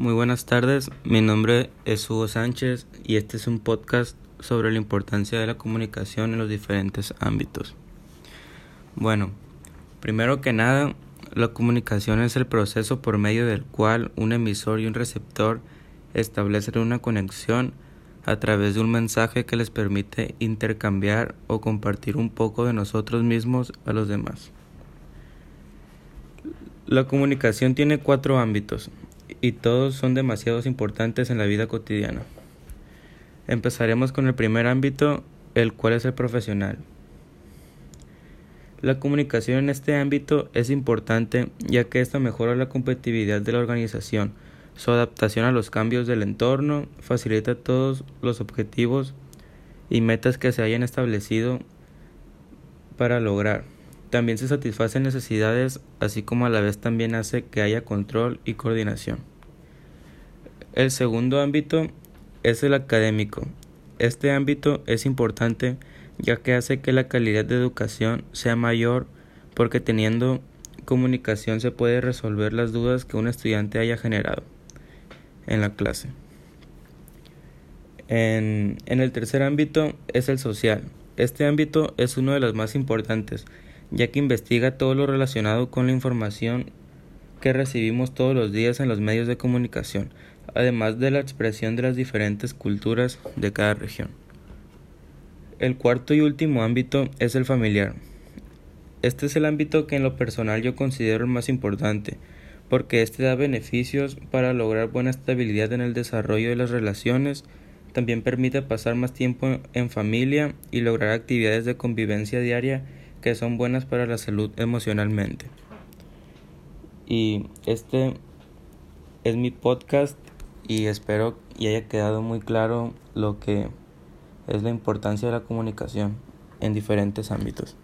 Muy buenas tardes, mi nombre es Hugo Sánchez y este es un podcast sobre la importancia de la comunicación en los diferentes ámbitos. Bueno, primero que nada, la comunicación es el proceso por medio del cual un emisor y un receptor establecen una conexión a través de un mensaje que les permite intercambiar o compartir un poco de nosotros mismos a los demás. La comunicación tiene 4 ámbitos y todos son demasiado importantes en la vida cotidiana. Empezaremos con el primer ámbito, el cual es el profesional. La comunicación en este ámbito es importante ya que esta mejora la competitividad de la organización, su adaptación a los cambios del entorno, facilita todos los objetivos y metas que se hayan establecido para lograr. También se satisfacen necesidades, así como a la vez también hace que haya control y coordinación. El segundo ámbito es el académico. Este ámbito es importante ya que hace que la calidad de educación sea mayor, porque teniendo comunicación se puede resolver las dudas que un estudiante haya generado en la clase. En el tercer ámbito es el social. Este ámbito es uno de los más importantes, ya que investiga todo lo relacionado con la información que recibimos todos los días en los medios de comunicación, además de la expresión de las diferentes culturas de cada región. El cuarto y último ámbito es el familiar. Este es el ámbito que en lo personal yo considero el más importante, porque este da beneficios para lograr buena estabilidad en el desarrollo de las relaciones, también permite pasar más tiempo en familia y lograr actividades de convivencia diaria que son buenas para la salud emocionalmente. Y este es mi podcast y espero que haya quedado muy claro lo que es la importancia de la comunicación en diferentes ámbitos.